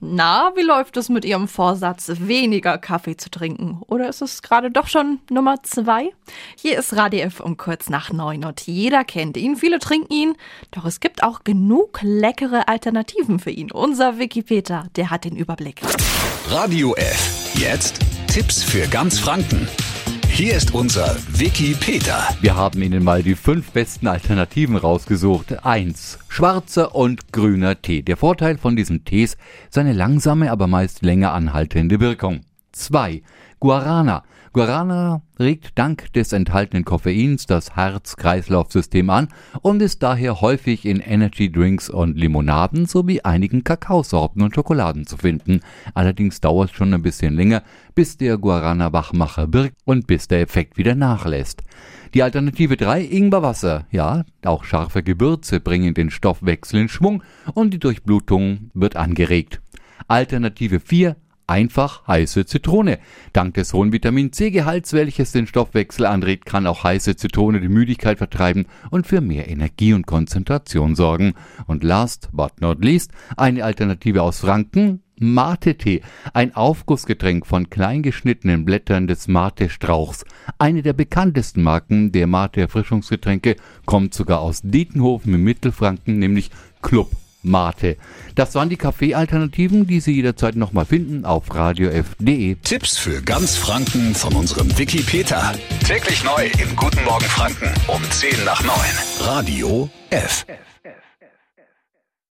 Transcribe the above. Na, wie läuft es mit Ihrem Vorsatz, weniger Kaffee zu trinken? Oder ist es gerade doch schon Nummer 2? Hier ist Radio F um kurz nach 9 und jeder kennt ihn, viele trinken ihn, doch es gibt auch genug leckere Alternativen für ihn. Unser Wikipeter, der hat den Überblick. Radio F, jetzt Tipps für ganz Franken. Hier ist unser Wikipeter. Wir haben Ihnen mal die 5 besten Alternativen rausgesucht. 1. Schwarzer und grüner Tee. Der Vorteil von diesem Tee ist seine langsame, aber meist länger anhaltende Wirkung. 2. Guarana. Guarana regt dank des enthaltenen Koffeins das Herz-Kreislauf-System an und ist daher häufig in Energy-Drinks und Limonaden sowie einigen Kakaosorten und Schokoladen zu finden. Allerdings dauert es schon ein bisschen länger, bis der Guarana-Wachmacher birgt und bis der Effekt wieder nachlässt. Die Alternative 3, Ingwerwasser. Ja, auch scharfe Gewürze bringen den Stoffwechsel in Schwung und die Durchblutung wird angeregt. Alternative 4, einfach heiße Zitrone. Dank des hohen Vitamin-C-Gehalts, welches den Stoffwechsel anregt, kann auch heiße Zitrone die Müdigkeit vertreiben und für mehr Energie und Konzentration sorgen. Und last but not least, eine Alternative aus Franken, Mate-Tee, ein Aufgussgetränk von klein geschnittenen Blättern des Mate-Strauchs. Eine der bekanntesten Marken der Mate-Erfrischungsgetränke kommt sogar aus Dietenhofen im Mittelfranken, nämlich Club Mate. Das waren die Kaffee-Alternativen, die Sie jederzeit nochmal finden auf radiof.de. Tipps für ganz Franken von unserem Wikipeter. Täglich neu im Guten Morgen Franken um 10 nach 9. Radio F.